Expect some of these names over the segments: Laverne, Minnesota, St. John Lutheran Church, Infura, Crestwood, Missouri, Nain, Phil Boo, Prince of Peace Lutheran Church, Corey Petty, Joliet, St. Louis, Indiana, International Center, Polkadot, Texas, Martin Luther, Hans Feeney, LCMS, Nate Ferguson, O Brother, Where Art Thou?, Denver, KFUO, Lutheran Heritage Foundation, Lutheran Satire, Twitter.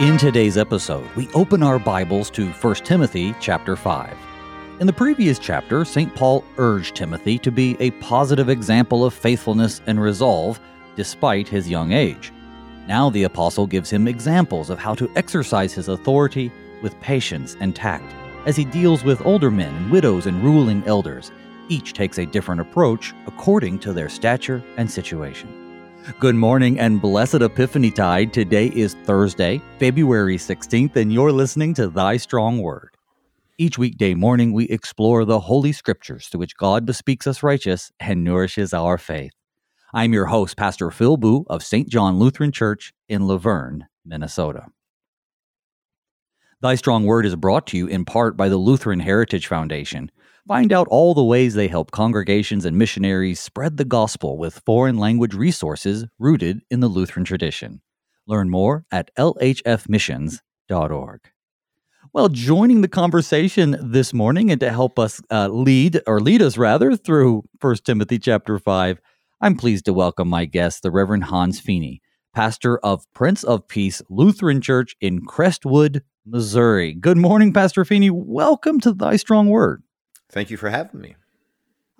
In today's episode, we open our Bibles to 1 Timothy chapter 5. In the previous chapter, St. Paul urged Timothy to be a positive example of faithfulness and resolve despite his young age. Now the apostle gives him examples of how to exercise his authority with patience and tact. As he deals with older men, widows, and ruling elders, each takes a different approach according to their stature and situation. Good morning and blessed Epiphany Tide. Today is Thursday, February 16th, and you're listening to Thy Strong Word. Each weekday morning, we explore the Holy Scriptures through which God bespeaks us righteous and nourishes our faith. I'm your host, Pastor Phil Boo of St. John Lutheran Church in Laverne, Minnesota. Thy Strong Word is brought to you in part by the Lutheran Heritage Foundation. Find out all the ways they help congregations and missionaries spread the gospel with foreign language resources rooted in the Lutheran tradition. Learn more at lhfmissions.org. Well, joining the conversation this morning and to help us lead us through 1 Timothy chapter 5, I'm pleased to welcome my guest, the Reverend Hans Feeney, pastor of Prince of Peace Lutheran Church in Crestwood, Missouri. Good morning, Pastor Feeney. Welcome to Thy Strong Word. Thank you for having me.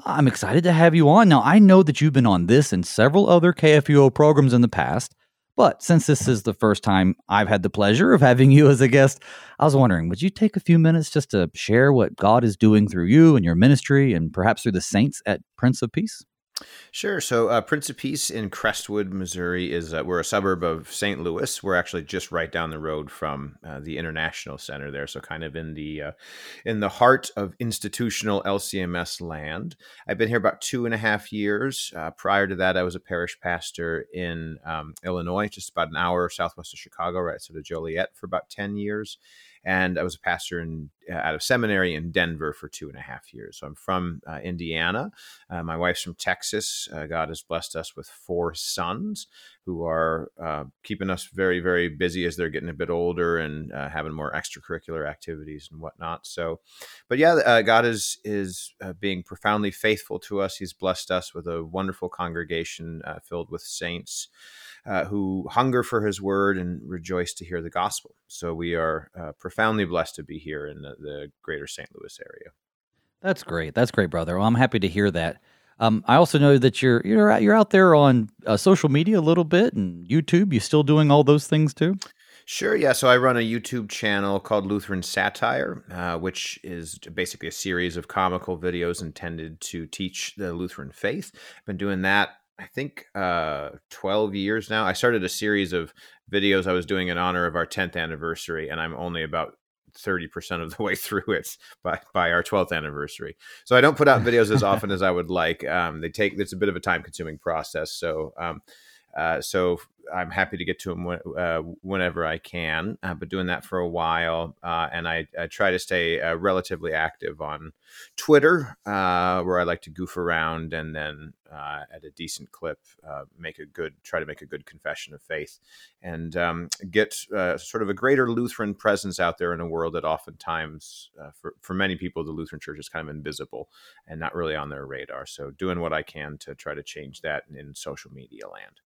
I'm excited to have you on. Now, I know that you've been on this and several other KFUO programs in the past, but since this is the first time I've had the pleasure of having you as a guest, I was wondering, would you take a few minutes just to share what God is doing through you and your ministry and perhaps through the saints at Prince of Peace? Sure. So Prince of Peace in Crestwood, Missouri, we're a suburb of St. Louis. We're actually just right down the road from the International Center there, so kind of in the heart of institutional LCMS land. I've been here about 2.5 years. Prior to that, I was a parish pastor in Illinois, just about an hour southwest of Chicago, right sort of Joliet, for about 10 years. And I was a pastor out of seminary in Denver for 2.5 years. So I'm from Indiana. My wife's from Texas. God has blessed us with 4 sons who are keeping us very, very busy as they're getting a bit older and having more extracurricular activities and whatnot. So, but yeah, God is being profoundly faithful to us. He's blessed us with a wonderful congregation filled with saints who hunger for his word and rejoice to hear the gospel. So we are profoundly blessed to be here in the greater St. Louis area. That's great. That's great, brother. Well, I'm happy to hear that. I also know that you're out there on social media a little bit and YouTube. You still doing all those things too? Sure, yeah. So I run a YouTube channel called Lutheran Satire, which is basically a series of comical videos intended to teach the Lutheran faith. I've been doing that, I think, 12 years now. I started a series of videos I was doing in honor of our 10th anniversary, and I'm only about 30% of the way through it by our 12th anniversary. So I don't put out videos as often as I would like. It's a bit of a time-consuming process. So I'm happy to get to them whenever I can. But doing that for a while, and I try to stay relatively active on Twitter, where I like to goof around and then at a decent clip, try to make a good confession of faith, and get sort of a greater Lutheran presence out there in a world that oftentimes, for many people, the Lutheran Church is kind of invisible and not really on their radar. So doing what I can to try to change that in social media land.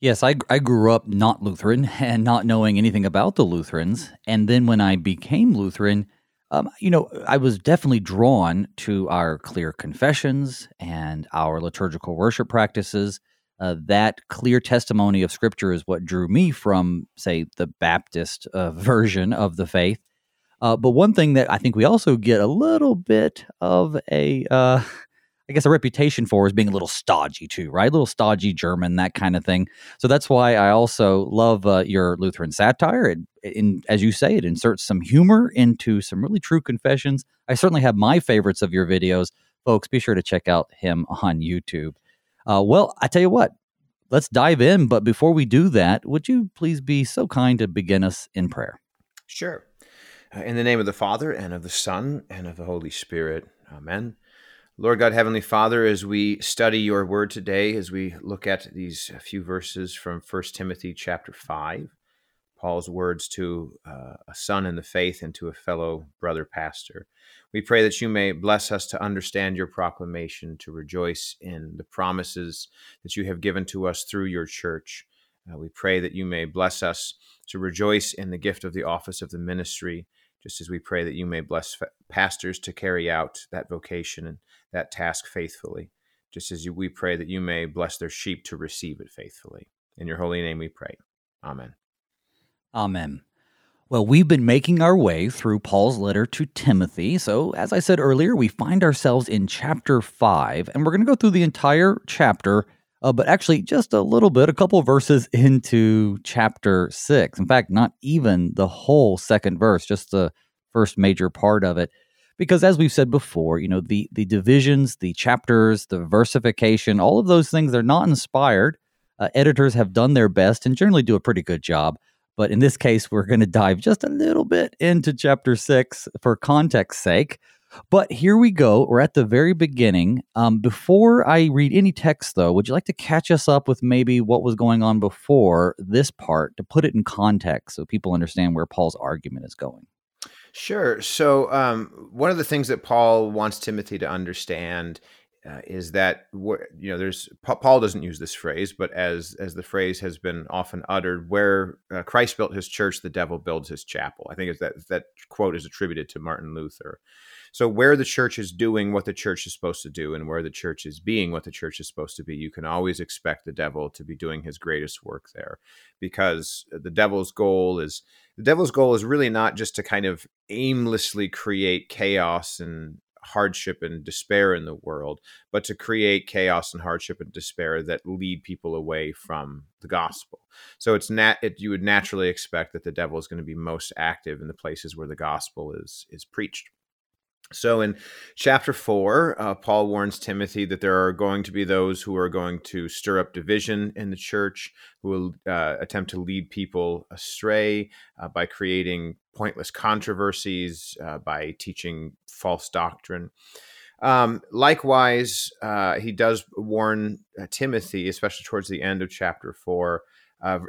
Yes, I grew up not Lutheran and not knowing anything about the Lutherans. And then when I became Lutheran, I was definitely drawn to our clear confessions and our liturgical worship practices. That clear testimony of Scripture is what drew me from, say, the Baptist version of the faith. But one thing that I think we also get a little bit of a reputation for is being a little stodgy too, right? A little stodgy German, that kind of thing. So that's why I also love your Lutheran Satire. As you say, it inserts some humor into some really true confessions. I certainly have my favorites of your videos. Folks, be sure to check out him on YouTube. Well, I tell you what, let's dive in. But before we do that, would you please be so kind to begin us in prayer? Sure. In the name of the Father, and of the Son, and of the Holy Spirit. Amen. Lord God, Heavenly Father, as we study your word today, as we look at these few verses from 1 Timothy chapter 5, Paul's words to a son in the faith and to a fellow brother pastor, we pray that you may bless us to understand your proclamation, to rejoice in the promises that you have given to us through your church, We pray that you may bless us to rejoice in the gift of the office of the ministry, just as we pray that you may bless pastors to carry out that vocation and that task faithfully, just as we pray that you may bless their sheep to receive it faithfully. In your holy name we pray. Amen. Amen. Well, we've been making our way through Paul's letter to Timothy. So, as I said earlier, we find ourselves in chapter 5, and we're going to go through the entire chapter, but actually just a little bit, a couple verses into chapter 6. In fact, not even the whole second verse, just the first major part of it. Because as we've said before, you know, the divisions, the chapters, the versification, all of those things, they're not inspired. Editors have done their best and generally do a pretty good job. But in this case, we're going to dive just a little bit into chapter 6 for context's sake. But here we go. We're at the very beginning. Before I read any text, though, would you like to catch us up with maybe what was going on before this part to put it in context so people understand where Paul's argument is going? Sure. So one of the things that Paul wants Timothy to understand is that, you know, there's Paul doesn't use this phrase, but as the phrase has been often uttered, where Christ built his church, the devil builds his chapel. I think it's that quote is attributed to Martin Luther. So where the church is doing what the church is supposed to do and where the church is being what the church is supposed to be, you can always expect the devil to be doing his greatest work there, because the devil's goal is really not just to kind of aimlessly create chaos and hardship and despair in the world, but to create chaos and hardship and despair that lead people away from the gospel. So you would naturally expect that the devil is going to be most active in the places where the gospel is preached. So in chapter 4, Paul warns Timothy that there are going to be those who are going to stir up division in the church, who will attempt to lead people astray by creating pointless controversies, by teaching false doctrine. Likewise, he does warn Timothy, especially towards the end of chapter 4,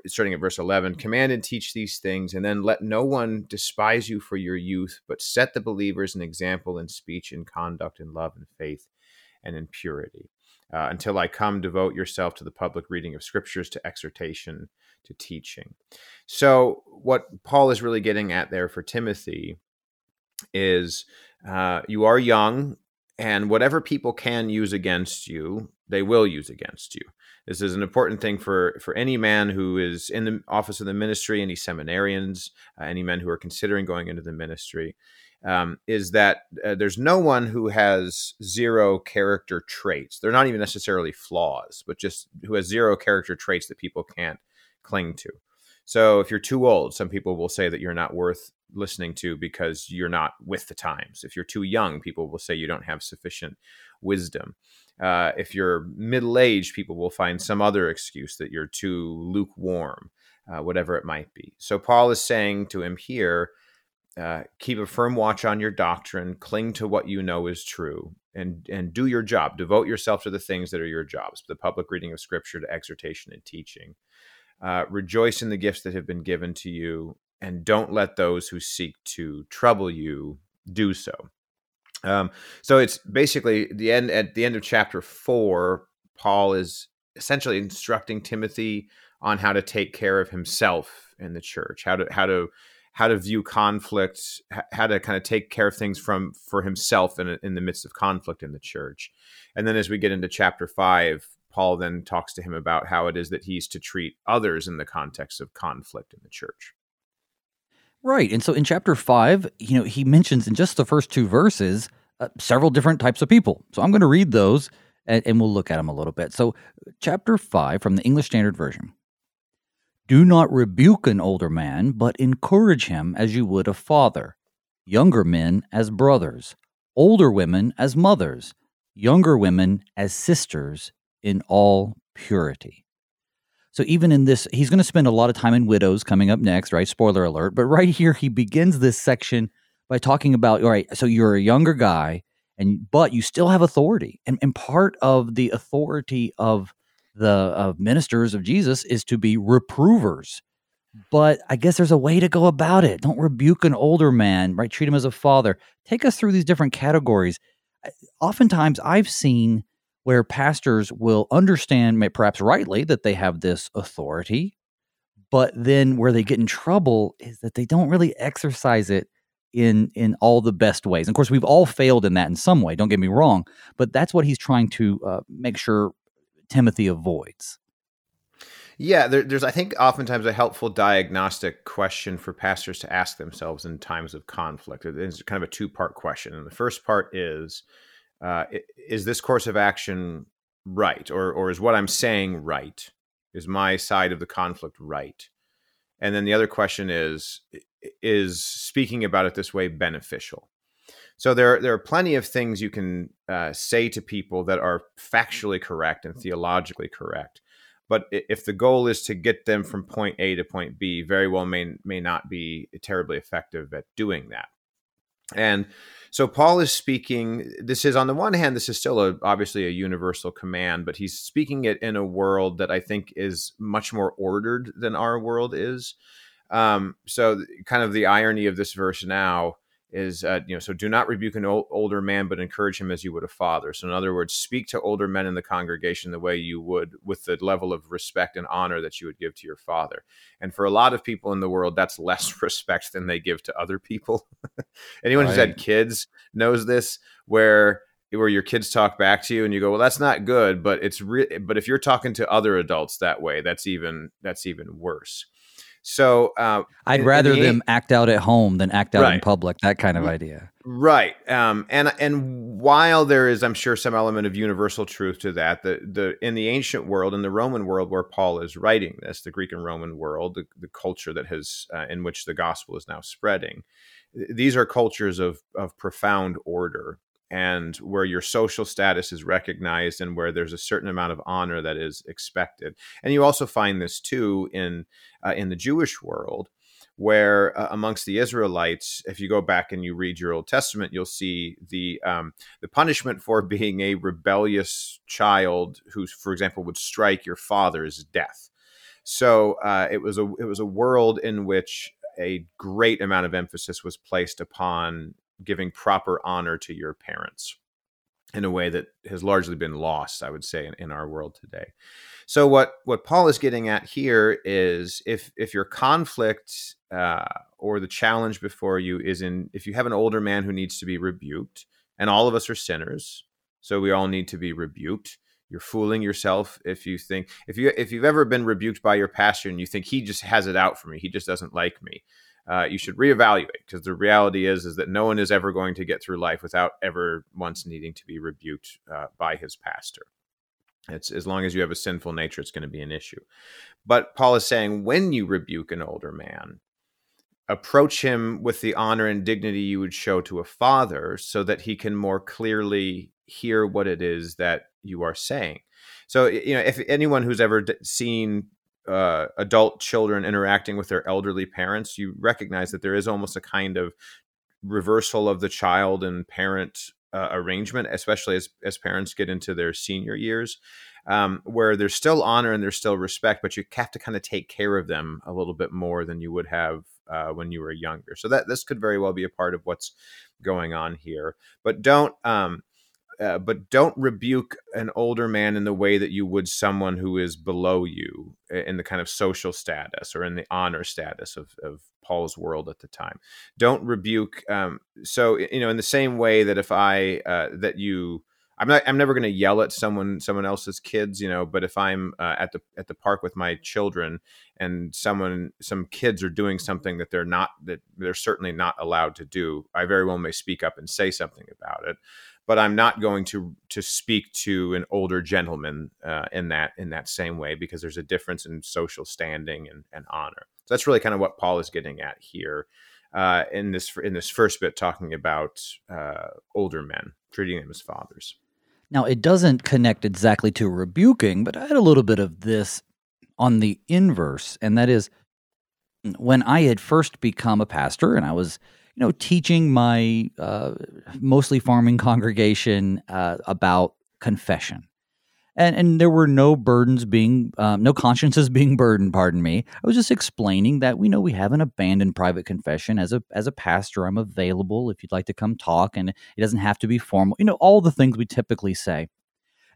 starting at verse 11, command and teach these things, and then let no one despise you for your youth, but set the believers an example in speech, in conduct, in love, in faith, and in purity. Until I come, devote yourself to the public reading of scriptures, to exhortation, to teaching. So what Paul is really getting at there for Timothy is you are young, and whatever people can use against you, they will use against you. This is an important thing for any man who is in the office of the ministry, any seminarians, any men who are considering going into the ministry, is that there's no one who has zero character traits. They're not even necessarily flaws, but just who has zero character traits that people can't cling to. So if you're too old, some people will say that you're not worth listening to because you're not with the times. If you're too young, people will say you don't have sufficient wisdom. If you're middle-aged, people will find some other excuse that you're too lukewarm, whatever it might be. So Paul is saying to him here, keep a firm watch on your doctrine, cling to what you know is true, and do your job. Devote yourself to the things that are your jobs, the public reading of scripture, to exhortation and teaching. Rejoice in the gifts that have been given to you, and don't let those who seek to trouble you do so. So it's basically at the end of chapter 4, Paul is essentially instructing Timothy on how to take care of himself in the church, how to view conflict, how to kind of take care of things for himself in the midst of conflict in the church. And then as we get into chapter 5, Paul then talks to him about how it is that he's to treat others in the context of conflict in the church. Right. And so in chapter 5, you know, he mentions in just the first two verses several different types of people. So I'm going to read those and we'll look at them a little bit. So chapter 5 from the English Standard Version. Do not rebuke an older man, but encourage him as you would a father, younger men as brothers, older women as mothers, younger women as sisters in all purity. So even in this, he's going to spend a lot of time in widows coming up next, right? Spoiler alert. But right here, he begins this section by talking about, all right, so you're a younger guy, but you still have authority. And part of the authority of ministers of Jesus is to be reprovers. But I guess there's a way to go about it. Don't rebuke an older man, right? Treat him as a father. Take us through these different categories. Oftentimes, I've seen where pastors will understand, perhaps rightly, that they have this authority But then where they get in trouble is that they don't really exercise it in all the best ways. And of course, we've all failed in that in some way. Don't get me wrong. But that's what he's trying to make sure Timothy avoids. Yeah, there's, I think, oftentimes a helpful diagnostic question for pastors to ask themselves in times of conflict. It's kind of a two-part question. And the first part is this course of action right? Or is what I'm saying right? Is my side of the conflict right? And then the other question is speaking about it this way beneficial? So there are plenty of things you can say to people that are factually correct and theologically correct. But if the goal is to get them from point A to point B, very well may not be terribly effective at doing that. And so Paul is speaking, this is on the one hand, this is still obviously a universal command, but he's speaking it in a world that I think is much more ordered than our world is. So kind of the irony of this verse now is, so do not rebuke an older man, but encourage him as you would a father. So in other words, speak to older men in the congregation the way you would with the level of respect and honor that you would give to your father. And for a lot of people in the world, that's less respect than they give to other people. Anyone who's had kids knows this, where your kids talk back to you and you go, well, that's not good, but it's but if you're talking to other adults that way, that's even worse. So I'd rather them act out at home than act out in public, that kind of idea. Right. And while there is, I'm sure, some element of universal truth to that, in the ancient world, in the Roman world where Paul is writing this, the Greek and Roman world, the culture that has in which the gospel is now spreading, these are cultures of profound order and where your social status is recognized and where there's a certain amount of honor that is expected. And you also find this, too, in the Jewish world, where amongst the Israelites, if you go back and you read your Old Testament, you'll see the punishment for being a rebellious child who, for example, would strike your father is death. So it was a world in which a great amount of emphasis was placed upon giving proper honor to your parents in a way that has largely been lost, I would say, in our world today. So what Paul is getting at here is if your conflict or the challenge before you if you have an older man who needs to be rebuked, and all of us are sinners, so we all need to be rebuked. You're fooling yourself if you think, if you've ever been rebuked by your pastor and you think he just has it out for me, he just doesn't like me. You should reevaluate, because the reality is that no one is ever going to get through life without ever once needing to be rebuked by his pastor. It's as long as you have a sinful nature, it's going to be an issue. But Paul is saying when you rebuke an older man, approach him with the honor and dignity you would show to a father so that he can more clearly hear what it is that you are saying. So, if anyone who's ever seen adult children interacting with their elderly parents, you recognize that there is almost a kind of reversal of the child and parent arrangement, especially as parents get into their senior years, where there's still honor and there's still respect, but you have to kind of take care of them a little bit more than you would have when you were younger. So that this could very well be a part of what's going on here, but don't rebuke an older man in the way that you would someone who is below you in the kind of social status or in the honor status of Paul's world at the time. Don't rebuke. So, in the same way that I'm never going to yell at someone else's kids, but if I'm at the park with my children and some kids are doing something that they're certainly not allowed to do, I very well may speak up and say something about it. But I'm not going to speak to an older gentleman in that same way, because there's a difference in social standing and honor. So that's really kind of what Paul is getting at here in this first bit, talking about older men, treating them as fathers. Now, it doesn't connect exactly to rebuking, but I had a little bit of this on the inverse, and that is when I had first become a pastor and I was teaching my mostly farming congregation about confession. And there were no consciences being burdened, pardon me. I was just explaining that we haven't abandoned private confession. As a pastor, I'm available if you'd like to come talk, and it doesn't have to be formal. All the things we typically say.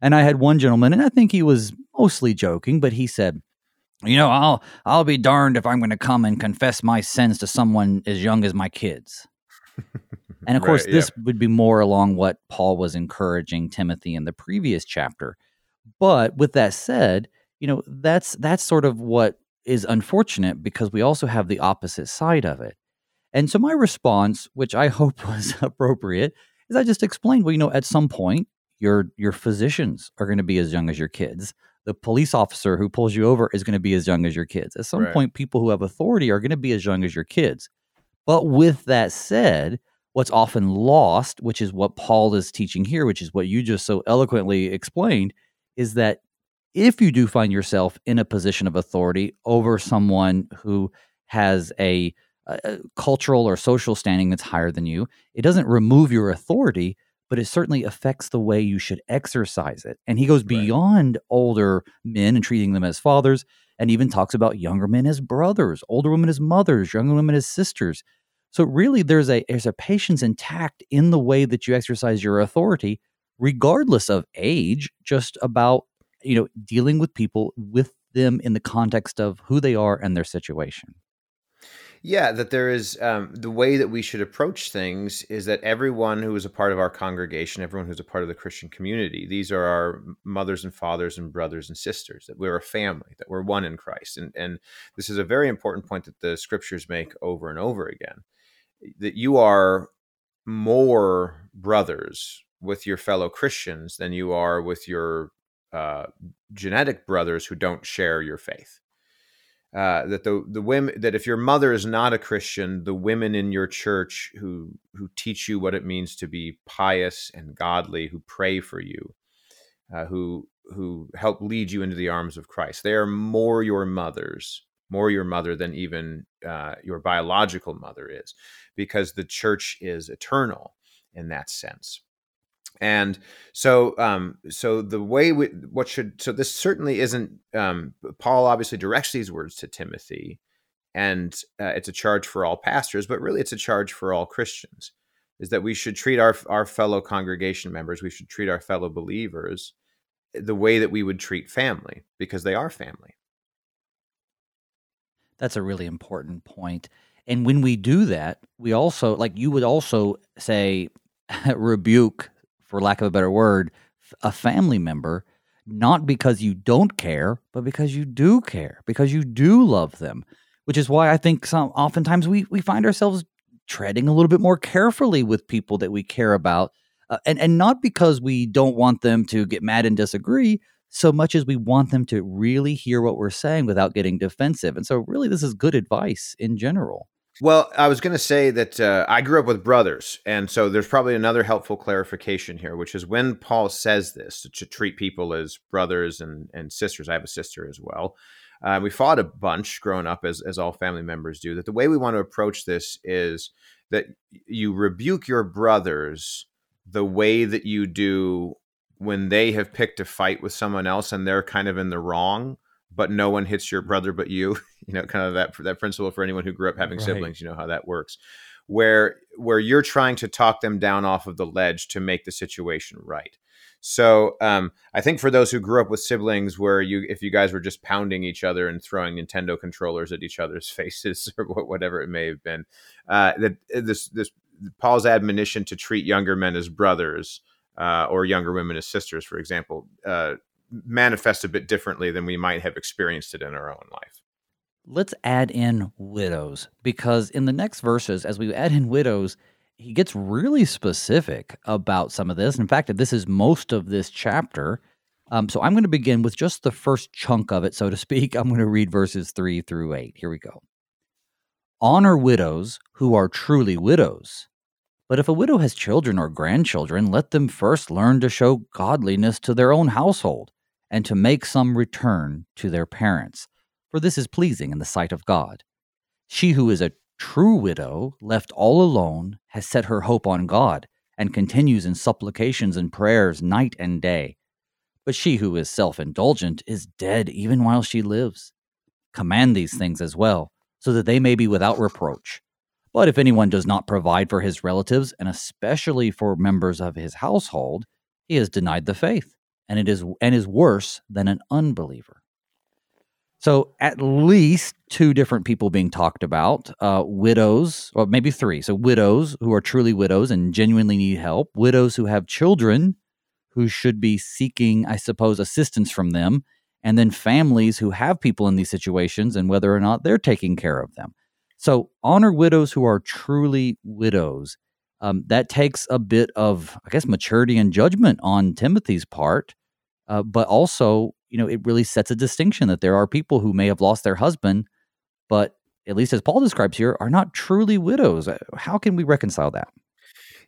And I had one gentleman, and I think he was mostly joking, but he said, You know, I'll be darned if I'm going to come and confess my sins to someone as young as my kids. And of course, this would be more along what Paul was encouraging Timothy in the previous chapter. But with that said, you know, that's sort of what is unfortunate, because we also have the opposite side of it. And so my response, which I hope was appropriate, is I just explained, well, you know, at some point, your physicians are going to be as young as your kids. The police officer who pulls you over is going to be as young as your kids. At some point, people who have authority are going to be as young as your kids. But with that said, what's often lost, which is what Paul is teaching here, which is what you just so eloquently explained, is that if you do find yourself in a position of authority over someone who has a cultural or social standing that's higher than you, it doesn't remove your authority, but it certainly affects the way you should exercise it. And he goes beyond older men and treating them as fathers, and even talks about younger men as brothers, older women as mothers, younger women as sisters. So really, there's a patience and tact in the way that you exercise your authority, regardless of age, just about, you know, dealing with people, with them in the context of who they are and their situation. Yeah, that there is the way that we should approach things is that everyone who is a part of our congregation, everyone who's a part of the Christian community, these are our mothers and fathers and brothers and sisters, that we're a family, that we're one in Christ. And this is a very important point that the scriptures make over and over again, that you are more brothers with your fellow Christians than you are with your genetic brothers who don't share your faith. That the women, that if your mother is not a Christian, the women in your church who teach you what it means to be pious and godly, who pray for you, who help lead you into the arms of Christ, they are more your mother than even your biological mother is, because the church is eternal in that sense. And so the way we, what should, so this certainly isn't, Paul obviously directs these words to Timothy, and it's a charge for all pastors, but really it's a charge for all Christians, is that we should treat our fellow congregation members, we should treat our fellow believers the way that we would treat family, because they are family. That's a really important point. And when we do that, we also, like you would also say, rebuke, for lack of a better word, a family member, not because you don't care, but because you do care, because you do love them, which is why I think oftentimes we find ourselves treading a little bit more carefully with people that we care about, and not because we don't want them to get mad and disagree, so much as we want them to really hear what we're saying without getting defensive. And so really this is good advice in general. Well, I was going to say that I grew up with brothers, and so there's probably another helpful clarification here, which is when Paul says this, to treat people as brothers and sisters. I have a sister as well. We fought a bunch growing up, as all family members do, that the way we want to approach this is that you rebuke your brothers the way that you do when they have picked a fight with someone else and they're kind of in the wrong, but no one hits your brother but you, you know, kind of that principle for anyone who grew up having siblings, you know how that works, where you're trying to talk them down off of the ledge to make the situation right. So I think for those who grew up with siblings where if you guys were just pounding each other and throwing Nintendo controllers at each other's faces or whatever it may have been, that this Paul's admonition to treat younger men as brothers or younger women as sisters, for example, manifest a bit differently than we might have experienced it in our own life. Let's add in widows, because in the next verses, as we add in widows, he gets really specific about some of this. In fact, this is most of this chapter. So I'm going to begin with just the first chunk of it, so to speak. I'm going to read verses 3-8. Here we go. Honor widows who are truly widows. But if a widow has children or grandchildren, let them first learn to show godliness to their own household, and to make some return to their parents, for this is pleasing in the sight of God. She who is a true widow, left all alone, has set her hope on God, and continues in supplications and prayers night and day. But she who is self-indulgent is dead even while she lives. Command these things as well, so that they may be without reproach. But if anyone does not provide for his relatives, and especially for members of his household, he has denied the faith, and is worse than an unbeliever. So at least two different people being talked about, widows, or maybe three. So widows who are truly widows and genuinely need help, widows who have children who should be seeking, I suppose, assistance from them, and then families who have people in these situations and whether or not they're taking care of them. So honor widows who are truly widows. That takes a bit of, I guess, maturity and judgment on Timothy's part, but also, you know, it really sets a distinction that there are people who may have lost their husband, but at least as Paul describes here, are not truly widows. How can we reconcile that?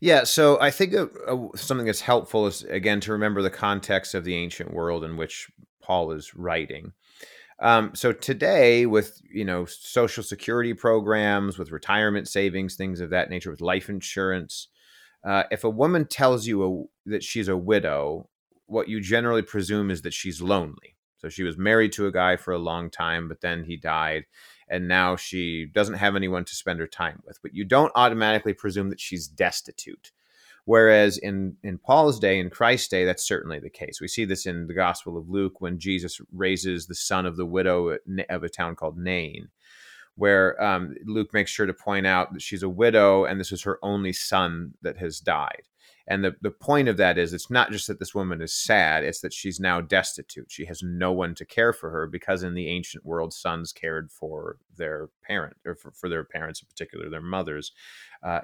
Yeah, so I think something that's helpful is, again, to remember the context of the ancient world in which Paul is writing. So today, with, you know, social security programs, with retirement savings, things of that nature, with life insurance, if a woman tells you that she's a widow, what you generally presume is that she's lonely. So she was married to a guy for a long time, but then he died, and now she doesn't have anyone to spend her time with. But you don't automatically presume that she's destitute. Whereas in Paul's day, in Christ's day, that's certainly the case. We see this in the Gospel of Luke when Jesus raises the son of the widow of a town called Nain, where Luke makes sure to point out that she's a widow and this is her only son that has died. And the point of that is it's not just that this woman is sad, it's that she's now destitute. She has no one to care for her because in the ancient world, sons cared for their parent, or for their parents, in particular their mothers,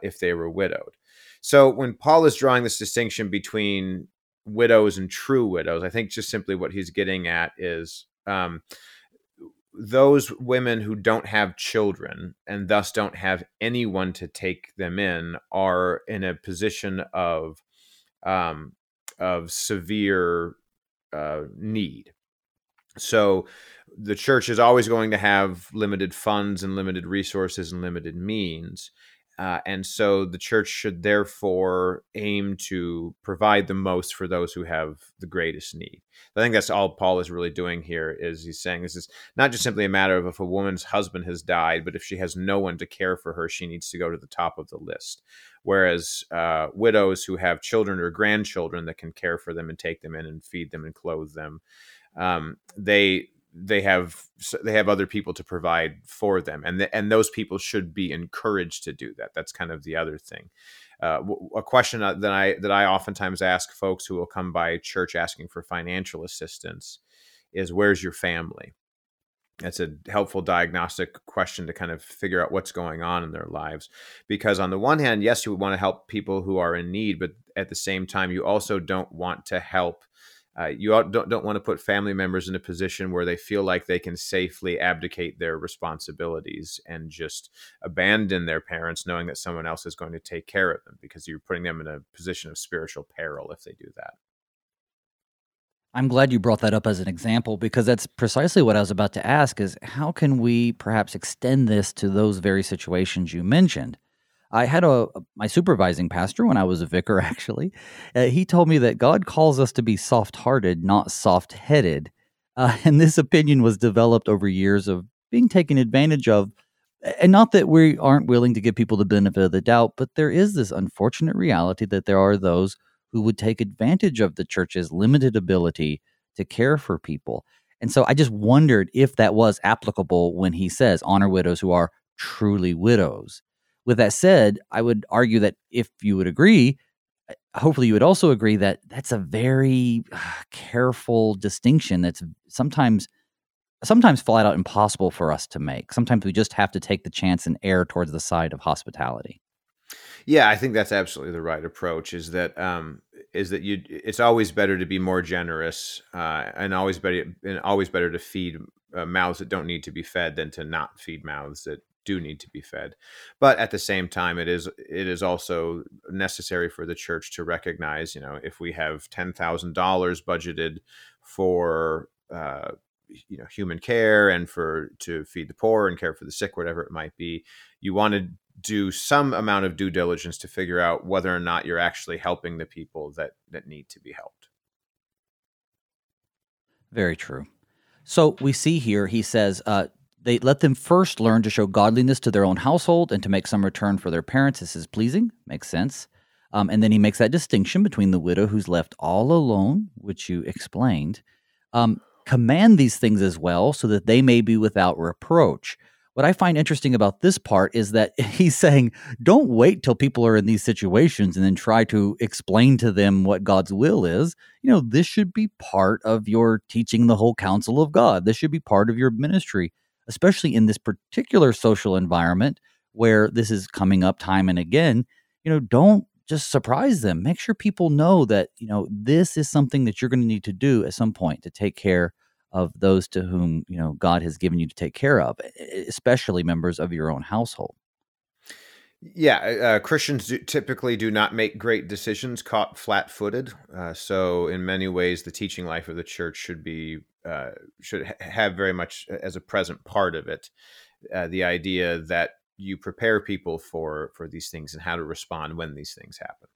if they were widowed. So when Paul is drawing this distinction between widows and true widows, I think just simply what he's getting at is those women who don't have children and thus don't have anyone to take them in are in a position of severe need. So the church is always going to have limited funds and limited resources and limited means. And so the church should therefore aim to provide the most for those who have the greatest need. I think that's all Paul is really doing here is he's saying this is not just simply a matter of if a woman's husband has died, but if she has no one to care for her, she needs to go to the top of the list. Whereas widows who have children or grandchildren that can care for them and take them in and feed them and clothe them, they have other people to provide for them. And those people should be encouraged to do that. That's kind of the other thing. A question that I oftentimes ask folks who will come by church asking for financial assistance is, where's your family? That's a helpful diagnostic question to kind of figure out what's going on in their lives. Because on the one hand, yes, you would want to help people who are in need, but at the same time, you also don't want to help you don't want to put family members in a position where they feel like they can safely abdicate their responsibilities and just abandon their parents, knowing that someone else is going to take care of them, because you're putting them in a position of spiritual peril if they do that. I'm glad you brought that up as an example, because that's precisely what I was about to ask, is how can we perhaps extend this to those very situations you mentioned? I had my supervising pastor when I was a vicar, actually. He told me that God calls us to be soft-hearted, not soft-headed. And this opinion was developed over years of being taken advantage of. And not that we aren't willing to give people the benefit of the doubt, but there is this unfortunate reality that there are those who would take advantage of the church's limited ability to care for people. And so I just wondered if that was applicable when he says, honor widows who are truly widows. With that said, I would argue that if you would agree, hopefully you would also agree that that's a very careful distinction that's sometimes flat out impossible for us to make. Sometimes we just have to take the chance and err towards the side of hospitality. Yeah, I think that's absolutely the right approach, is that it's always better to be more generous and always better to feed mouths that don't need to be fed than to not feed mouths that do need to be fed. But at the same time, it is also necessary for the church to recognize, you know, if we have $10,000 budgeted for human care and to feed the poor and care for the sick, whatever it might be, you want to do some amount of due diligence to figure out whether or not you're actually helping the people that need to be helped. Very true. So we see here, he says, they let them first learn to show godliness to their own household and to make some return for their parents. This is pleasing. Makes sense. And then he makes that distinction between the widow who's left all alone, which you explained, command these things as well, so that they may be without reproach. What I find interesting about this part is that he's saying, don't wait till people are in these situations and then try to explain to them what God's will is. You know, this should be part of your teaching the whole counsel of God. This should be part of your ministry, especially in this particular social environment where this is coming up time and again. You know, don't just surprise them. Make sure people know that, you know, this is something that you're going to need to do at some point to take care of those to whom, you know, God has given you to take care of, especially members of your own household. Yeah, Christians typically do not make great decisions caught flat-footed. So in many ways, the teaching life of the church should be should have very much as a present part of it, the idea that you prepare people for these things and how to respond when these things happen.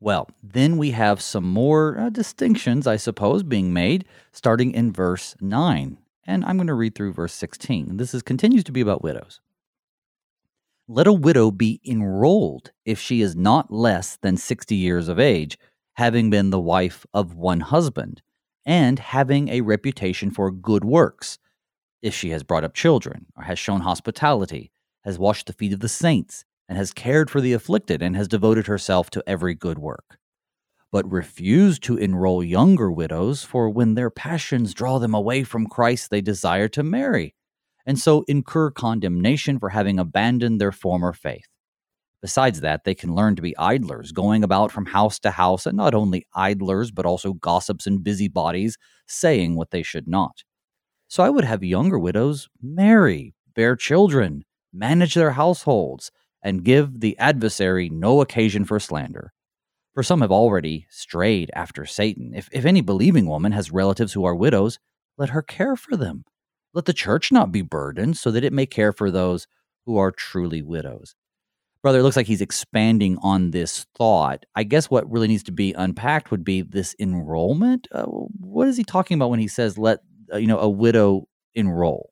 Well, then we have some more distinctions, I suppose, being made, starting in verse 9. And I'm going to read through verse 16. This continues to be about widows. Let a widow be enrolled if she is not less than 60 years of age, having been the wife of one husband, and having a reputation for good works, if she has brought up children, or has shown hospitality, has washed the feet of the saints, and has cared for the afflicted, and has devoted herself to every good work. But refuse to enroll younger widows, for when their passions draw them away from Christ, they desire to marry, and so incur condemnation for having abandoned their former faith. Besides that, they can learn to be idlers, going about from house to house, and not only idlers, but also gossips and busybodies, saying what they should not. So I would have younger widows marry, bear children, manage their households, and give the adversary no occasion for slander. For some have already strayed after Satan. If any believing woman has relatives who are widows, let her care for them. Let the church not be burdened, so that it may care for those who are truly widows. Brother, it looks like he's expanding on this thought. I guess what really needs to be unpacked would be this enrollment. What is he talking about when he says, let a widow enroll?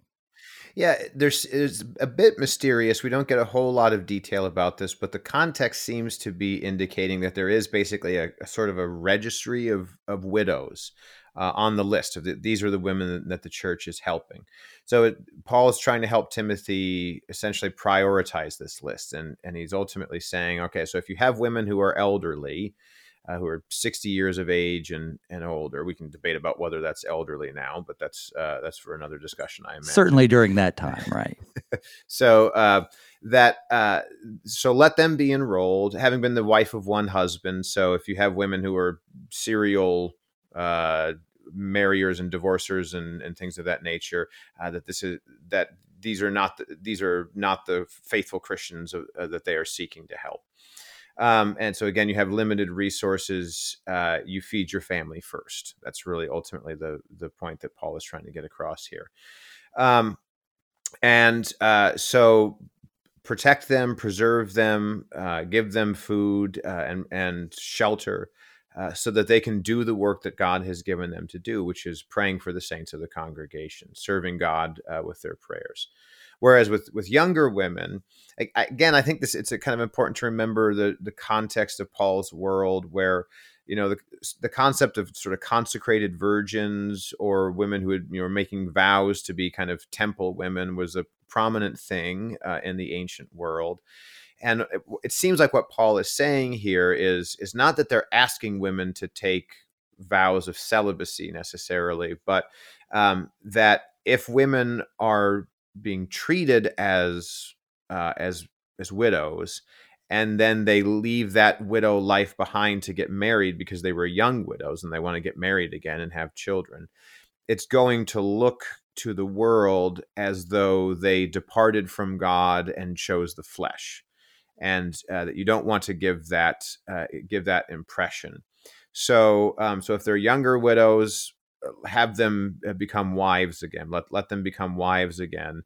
Yeah, it's a bit mysterious. We don't get a whole lot of detail about this, but the context seems to be indicating that there is basically a sort of a registry of widows on the list. These are the women that the church is helping. So Paul is trying to help Timothy essentially prioritize this list. And he's ultimately saying, okay, so if you have women who are elderly, who are 60 years of age and older. We can debate about whether that's elderly now, but that's for another discussion, I imagine. Certainly during that time, right? So let them be enrolled, having been the wife of one husband. So if you have women who are serial marriers and divorcers and things of that nature, these are not the faithful Christians that they are seeking to help. And so again, you have limited resources, you feed your family first. That's really ultimately the point that Paul is trying to get across here. So protect them, preserve them, give them food, and shelter, so that they can do the work that God has given them to do, which is praying for the saints of the congregation, serving God, with their prayers. Whereas with younger women, I think it's kind of important to remember the context of Paul's world, where the concept of sort of consecrated virgins or women who had were making vows to be kind of temple women was a prominent thing in the ancient world. And it seems like what Paul is saying here is not that they're asking women to take vows of celibacy necessarily, but that if women are being treated as widows, and then they leave that widow life behind to get married because they were young widows and they want to get married again and have children, it's going to look to the world as though they departed from God and chose the flesh, and that you don't want to give that impression. So if they're younger widows, have them become wives again. Let them become wives again.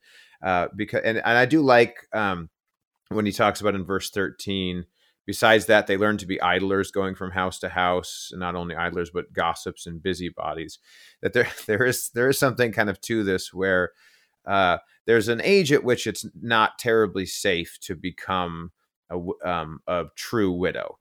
Because I do like when he talks about in verse 13, besides that, they learn to be idlers, going from house to house, and not only idlers, but gossips and busybodies, that there is something kind of to this where there's an age at which it's not terribly safe to become a true widow.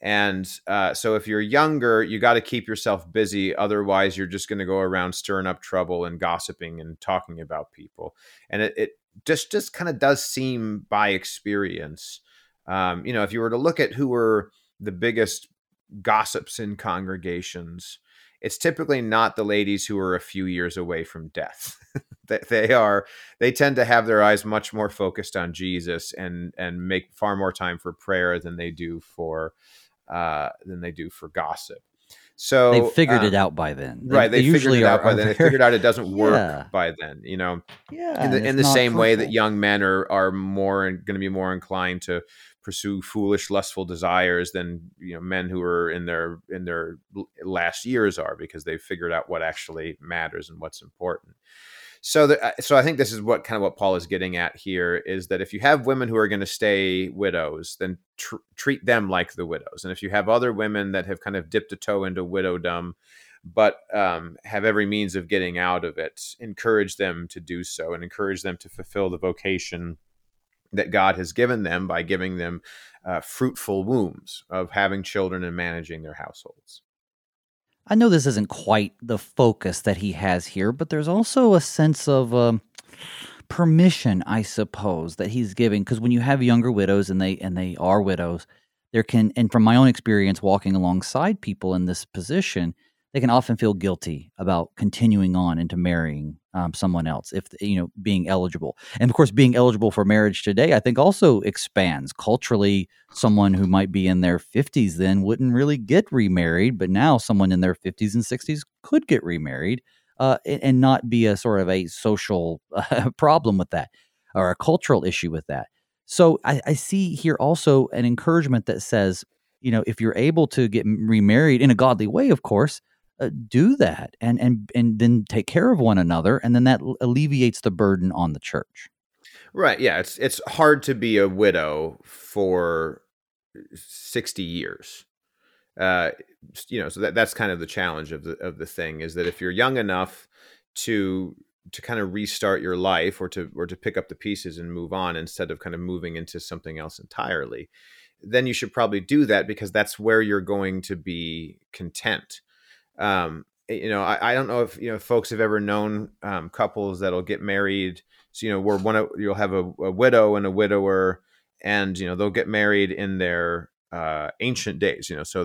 And so if you're younger, you got to keep yourself busy. Otherwise, you're just going to go around stirring up trouble and gossiping and talking about people. And it just kind of does seem by experience. You know, if you were to look at who were the biggest gossips in congregations, it's typically not the ladies who are a few years away from death. They tend to have their eyes much more focused on Jesus and make far more time for prayer than they do for gossip. So they figured it out by then, right? They usually figured it out by then. They figured out it doesn't work by then, you know. Yeah, in the same way that young men are more going to be more inclined to pursue foolish, lustful desires than, you know, men who are in their last years are, because they've figured out what actually matters and what's important. So I think this is what Paul is getting at here, is that if you have women who are going to stay widows, then treat them like the widows. And if you have other women that have kind of dipped a toe into widowdom, but have every means of getting out of it, encourage them to do so, and encourage them to fulfill the vocation that God has given them by giving them fruitful wombs of having children and managing their households. I know this isn't quite the focus that he has here, but there's also a sense of permission, I suppose, that he's giving. Because when you have younger widows, and they are widows, and from my own experience walking alongside people in this position, they can often feel guilty about continuing on into marrying someone else, if, you know, being eligible. And of course, being eligible for marriage today, I think, also expands culturally. Someone who might be in their 50s then wouldn't really get remarried, but now someone in their 50s and 60s could get remarried and not be a sort of a social problem with that, or a cultural issue with that. So I see here also an encouragement that says, you know, if you're able to get remarried in a godly way, of course, do that and then take care of one another, and then that alleviates the burden on the church. Right, yeah, it's hard to be a widow for 60 years. You know, so that's kind of the challenge of the thing, is that if you're young enough to kind of restart your life, or to pick up the pieces and move on instead of kind of moving into something else entirely, then you should probably do that, because that's where you're going to be content. You know, I don't know if, you know, folks have ever known couples that'll get married. So, you know, where you'll have a widow and a widower, and, you know, they'll get married in their ancient days, you know, so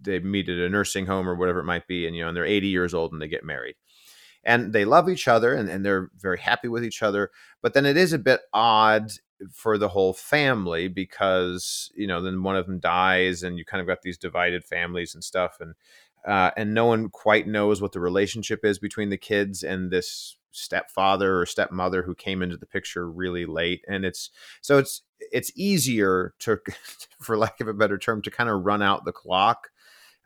they meet at a nursing home or whatever it might be. And, you know, and they're 80 years old and they get married, and they love each other and they're very happy with each other. But then it is a bit odd for the whole family, because, you know, then one of them dies and you kind of got these divided families and stuff. And no one quite knows what the relationship is between the kids and this stepfather or stepmother who came into the picture really late. And it's easier to, for lack of a better term, to kind of run out the clock.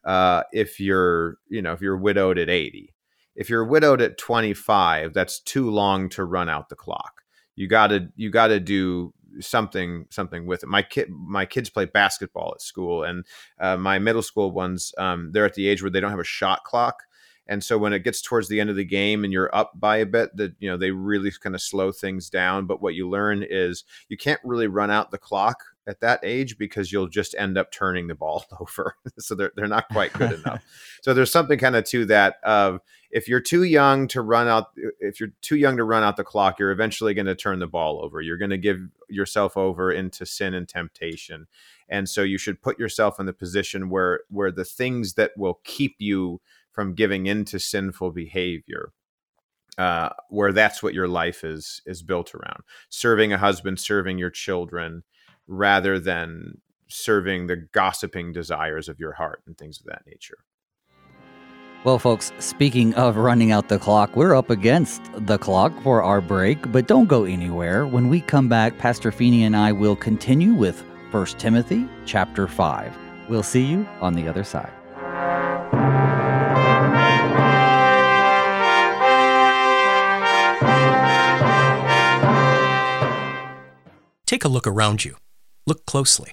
If you're widowed at 80, if you're widowed at 25, that's too long to run out the clock. You gotta do something with it. My kids play basketball at school, and my middle school ones, they're at the age where they don't have a shot clock. And so when it gets towards the end of the game and you're up by a bit, that, you know, they really kind of slow things down. But what you learn is you can't really run out the clock at that age, because you'll just end up turning the ball over. So they're not quite good enough. So there's something kind of to that of, if you're too young to run out the clock, you're eventually going to turn the ball over. You're going to give yourself over into sin and temptation. And so you should put yourself in the position where the things that will keep you from giving into sinful behavior, where that's what your life is built around. Serving a husband, serving your children, rather than serving the gossiping desires of your heart and things of that nature. Well, folks, speaking of running out the clock, we're up against the clock for our break, but don't go anywhere. When we come back, Pastor Feeney and I will continue with 1 Timothy chapter 5. We'll see you on the other side. Take a look around you. Look closely.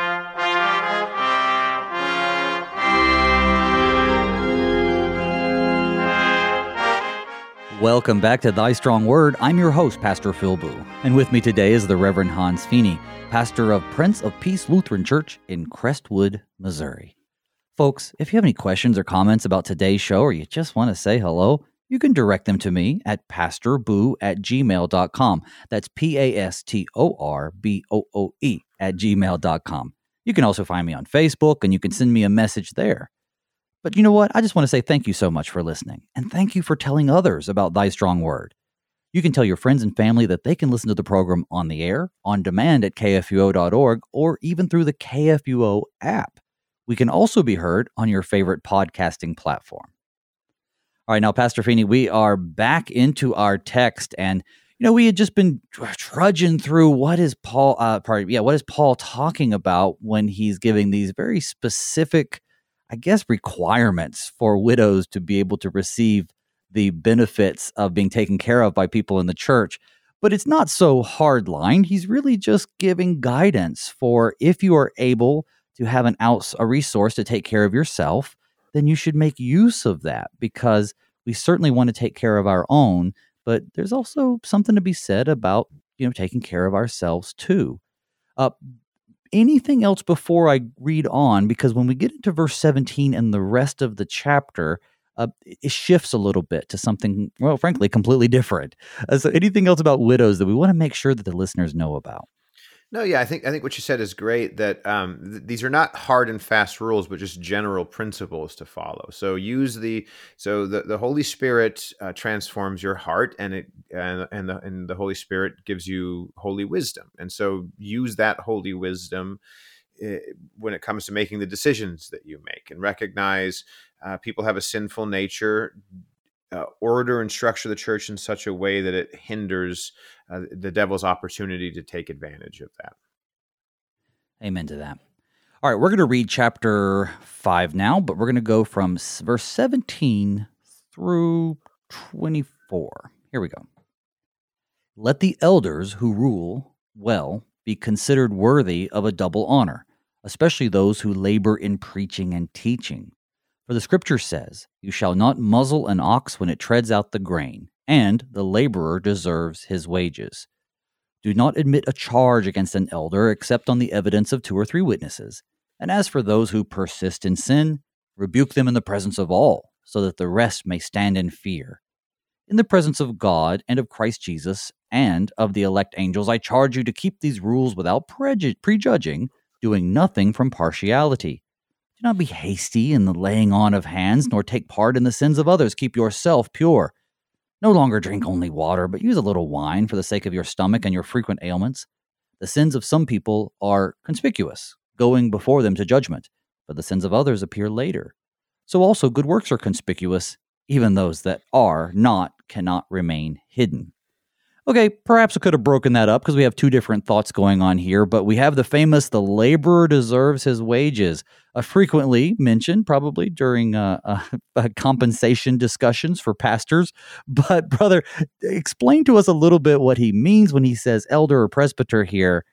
Welcome back to Thy Strong Word. I'm your host, Pastor Phil Boo, and with me today is the Reverend Hans Feeney, pastor of Prince of Peace Lutheran Church in Crestwood, Missouri. Folks, if you have any questions or comments about today's show, or you just want to say hello, you can direct them to me at pastorboo@gmail.com. That's pastorbooe@gmail.com. You can also find me on Facebook, and you can send me a message there. But you know what? I just want to say thank you so much for listening, and thank you for telling others about Thy Strong Word. You can tell your friends and family that they can listen to the program on the air, on demand at kfuo.org, or even through the KFUO app. We can also be heard on your favorite podcasting platform. All right, now, Pastor Feeney, we are back into our text, and you know, we had just been trudging through what is Paul talking about when he's giving these very specific, I guess, requirements for widows to be able to receive the benefits of being taken care of by people in the church. But it's not so hardline. He's really just giving guidance for if you are able to have a resource to take care of yourself, then you should make use of that, because we certainly want to take care of our own, but there's also something to be said about, you know, taking care of ourselves too. Anything else before I read on? Because when we get into verse 17 and the rest of the chapter, it shifts a little bit to something, well, frankly, completely different. So anything else about widows that we want to make sure that the listeners know about? No, yeah, I think what you said is great, that these are not hard and fast rules, but just general principles to follow. So the Holy Spirit transforms your heart, and the Holy Spirit gives you holy wisdom, and so use that holy wisdom when it comes to making the decisions that you make, and recognize people have a sinful nature. Order and structure the church in such a way that it hinders the devil's opportunity to take advantage of that. Amen to that. All right, we're going to read chapter 5 now, but we're going to go from verse 17 through 24. Here we go. Let the elders who rule well be considered worthy of a double honor, especially those who labor in preaching and teaching. For the scripture says, "You shall not muzzle an ox when it treads out the grain, and the laborer deserves his wages." Do not admit a charge against an elder except on the evidence of 2 or 3 witnesses. And as for those who persist in sin, rebuke them in the presence of all, so that the rest may stand in fear. In the presence of God and of Christ Jesus and of the elect angels, I charge you to keep these rules without prejudging, doing nothing from partiality. Do not be hasty in the laying on of hands, nor take part in the sins of others. Keep yourself pure. No longer drink only water, but use a little wine for the sake of your stomach and your frequent ailments. The sins of some people are conspicuous, going before them to judgment, but the sins of others appear later. So also good works are conspicuous, even those that are not cannot remain hidden. Okay, perhaps we could have broken that up because we have 2 different thoughts going on here, but we have the famous, the laborer deserves his wages, frequently mentioned probably during compensation discussions for pastors. But brother, explain to us a little bit what he means when he says elder or presbyter here.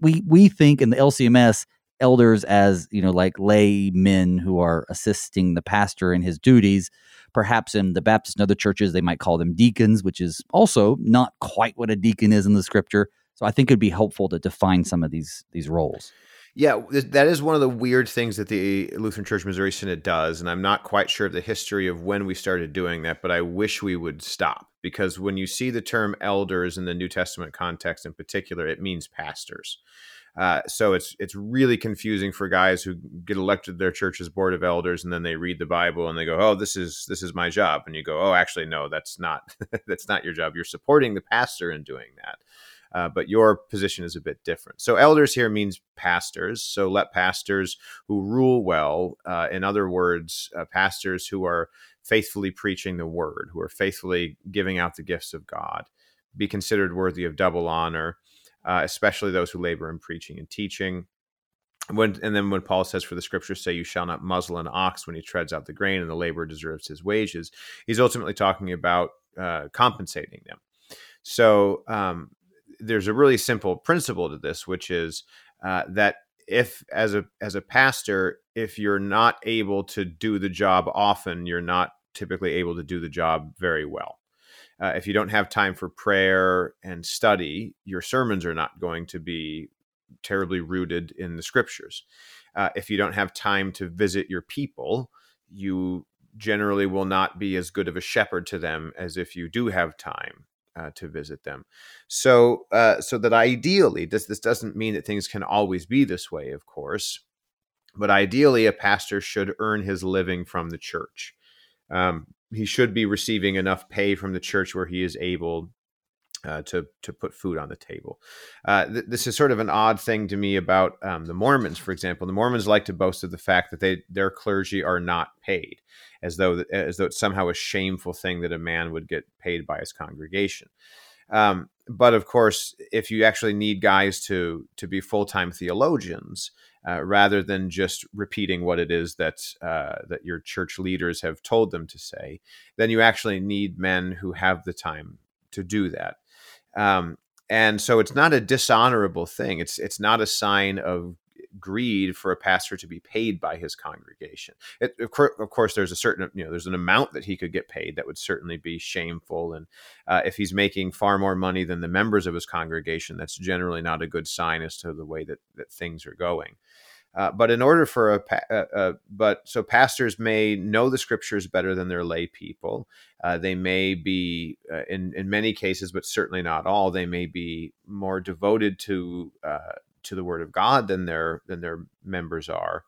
We think in the LCMS, elders as, you know, like lay men who are assisting the pastor in his duties. Perhaps in the Baptist and other churches, they might call them deacons, which is also not quite what a deacon is in the scripture. So I think it'd be helpful to define some of these roles. Yeah, that is one of the weird things that the Lutheran Church Missouri Synod does, and I'm not quite sure of the history of when we started doing that, but I wish we would stop, because when you see the term elders in the New Testament context in particular, it means pastors. So it's really confusing for guys who get elected to their church's board of elders, and then they read the Bible and they go, "Oh, this is my job," and you go, "Oh, actually, no, that's not that's not your job. You're supporting the pastor in doing that, but your position is a bit different." So elders here means pastors. So let pastors who rule well, in other words, pastors who are faithfully preaching the word, who are faithfully giving out the gifts of God, be considered worthy of double honor. Especially those who labor in preaching and teaching. And then when Paul says, for the scriptures say you shall not muzzle an ox when he treads out the grain and the laborer deserves his wages, he's ultimately talking about compensating them. So there's a really simple principle to this, which is that if as a pastor, if you're not able to do the job often, you're not typically able to do the job very well. If you don't have time for prayer and study, your sermons are not going to be terribly rooted in the scriptures. If you don't have time to visit your people, you generally will not be as good of a shepherd to them as if you do have time to visit them. So that ideally, this doesn't mean that things can always be this way, of course, but ideally a pastor should earn his living from the church. He should be receiving enough pay from the church where he is able to put food on the table. This is sort of an odd thing to me about the Mormons, for example. The Mormons like to boast of the fact that their clergy are not paid, as though it's somehow a shameful thing that a man would get paid by his congregation. But of course, if you actually need guys to be full-time theologians, rather than just repeating what it is that your church leaders have told them to say, then you actually need men who have the time to do that. And so it's not a dishonorable thing. It's not a sign of greed for a pastor to be paid by his congregation. Of course, there's a certain, there's an amount that he could get paid that would certainly be shameful. And if he's making far more money than the members of his congregation, that's generally not a good sign as to the way that things are going. But in order for so pastors may know the scriptures better than their lay people. They may be in many cases, but certainly not all. They may be more devoted to the Word of God than their members are.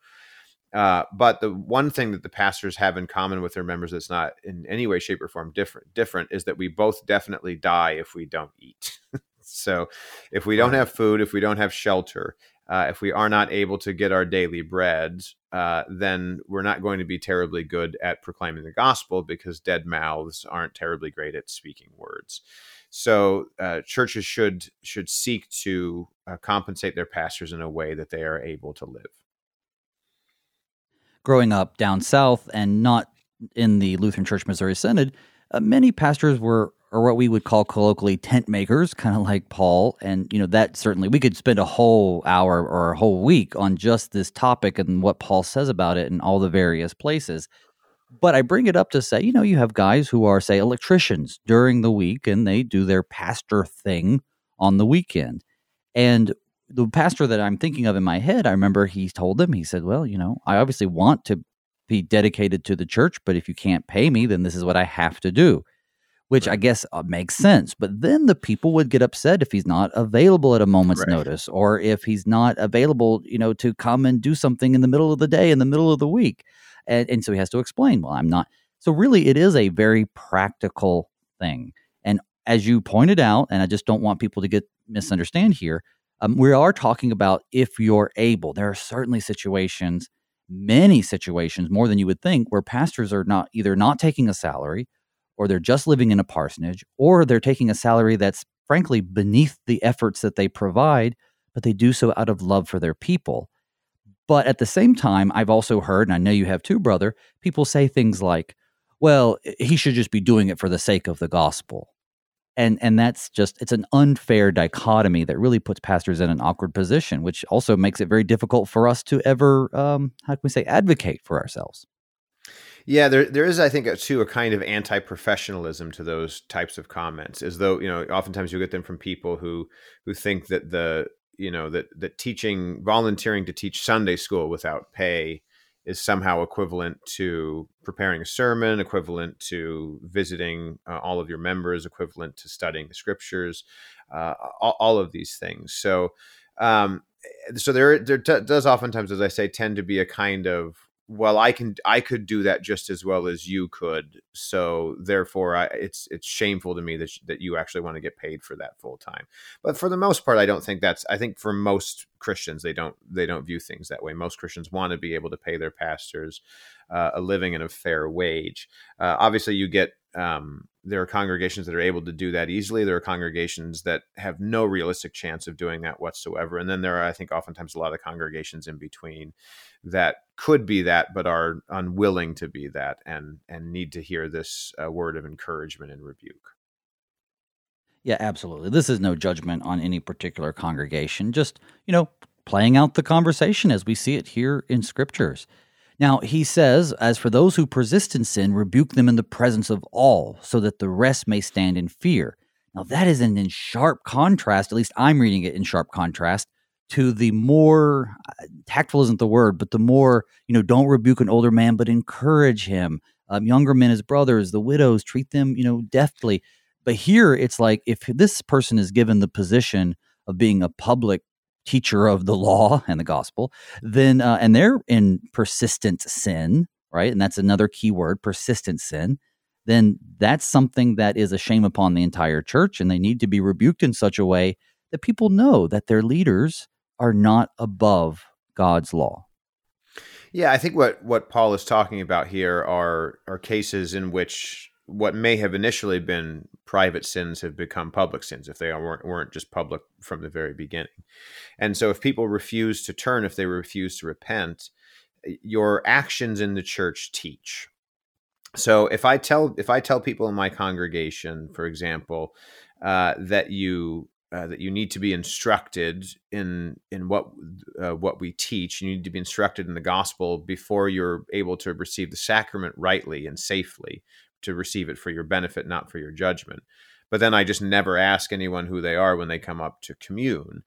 But the one thing that the pastors have in common with their members that's not in any way, shape, or form different is that we both definitely die if we don't eat. So if we don't have food, if we don't have shelter, if we are not able to get our daily bread, then we're not going to be terribly good at proclaiming the gospel, because dead mouths aren't terribly great at speaking words. So churches should seek to compensate their pastors in a way that they are able to live. Growing up down south and not in the Lutheran Church Missouri Synod, many pastors were, or what we would call colloquially, tent makers, kind of like Paul. And, that certainly, we could spend a whole hour or a whole week on just this topic and what Paul says about it in all the various places. But I bring it up to say, you have guys who are, say, electricians during the week, and they do their pastor thing on the weekend. And the pastor that I'm thinking of in my head, I remember he told them, he said, well, I obviously want to be dedicated to the church, but if you can't pay me, then this is what I have to do. Which I guess makes sense. But then the people would get upset if he's not available at a moment's notice, or if he's not available, to come and do something in the middle of the day, in the middle of the week. And so he has to explain, well, I'm not. So really it is a very practical thing. And as you pointed out, and I just don't want people to get misunderstand here, we are talking about if you're able. There are certainly situations, many situations, more than you would think, where pastors are not either not taking a salary, or they're just living in a parsonage, or they're taking a salary that's frankly beneath the efforts that they provide, but they do so out of love for their people. But at the same time, I've also heard, and I know you have too, brother, people say things like, well, he should just be doing it for the sake of the gospel. And that's just, it's an unfair dichotomy that really puts pastors in an awkward position, which also makes it very difficult for us to ever, advocate for ourselves. Yeah, there is, I think, too, a kind of anti-professionalism to those types of comments, as though, oftentimes you'll get them from people who think that that volunteering to teach Sunday school without pay is somehow equivalent to preparing a sermon, equivalent to visiting all of your members, equivalent to studying the scriptures, all of these things. So, there does oftentimes, as I say, tend to be a kind of, well, I could do that just as well as you could. So therefore, it's shameful to me that you actually want to get paid for that full time. But for the most part, I don't think I think for most Christians, they don't view things that way. Most Christians want to be able to pay their pastors a living and a fair wage. Obviously, you get There are congregations that are able to do that easily. There are congregations that have no realistic chance of doing that whatsoever. And then there are, I think, oftentimes a lot of congregations in between that could be that, but are unwilling to be that and need to hear this word of encouragement and rebuke. Yeah, absolutely. This is no judgment on any particular congregation, just, you know, playing out the conversation as we see it here in Scriptures. Now, he says, as for those who persist in sin, rebuke them in the presence of all, so that the rest may stand in fear. Now, that is in sharp contrast, at least I'm reading it in sharp contrast, to the more, tactful isn't the word, but the more, you know, don't rebuke an older man, but encourage him. Younger men as brothers, the widows, treat them, you know, deftly. But here, it's like, if this person is given the position of being a public teacher of the law and the gospel, then and they're in persistent sin, right? And that's another key word, persistent sin. Then that's something that is a shame upon the entire church, and they need to be rebuked in such a way that people know that their leaders are not above God's law. Yeah, I think what Paul is talking about here are cases in which what may have initially been private sins have become public sins if they weren't just public from the very beginning. And so if people refuse to turn, if they refuse to repent, your actions in the church teach. So if I tell people in my congregation, for example, that you need to be instructed in what we teach, you need to be instructed in the gospel before you're able to receive the sacrament rightly and safely, to receive it for your benefit, not for your judgment. But then I just never ask anyone who they are when they come up to commune.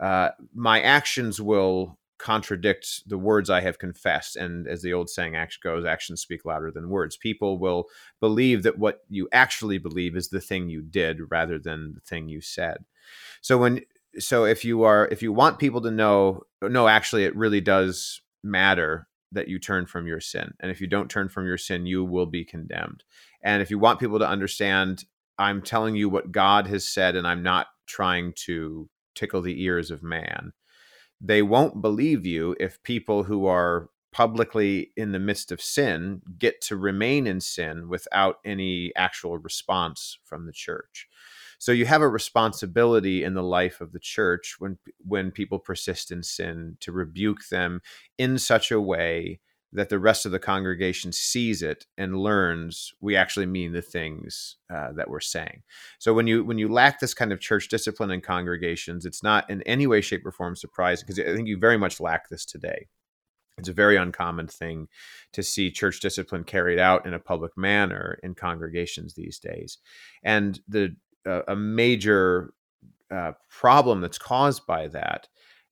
My actions will contradict the words I have confessed. And as the old saying goes, actions speak louder than words. People will believe that what you actually believe is the thing you did rather than the thing you said. So if you want people to know, no, actually, it really does matter that you turn from your sin. And if you don't turn from your sin, you will be condemned. And if you want people to understand, I'm telling you what God has said, and I'm not trying to tickle the ears of man. They won't believe you if people who are publicly in the midst of sin get to remain in sin without any actual response from the church. So you have a responsibility in the life of the church when people persist in sin to rebuke them in such a way that the rest of the congregation sees it and learns we actually mean the things that we're saying. So when you lack this kind of church discipline in congregations, it's not in any way, shape, or form surprising, because I think you very much lack this today. It's a very uncommon thing to see church discipline carried out in a public manner in congregations these days. And a major problem that's caused by that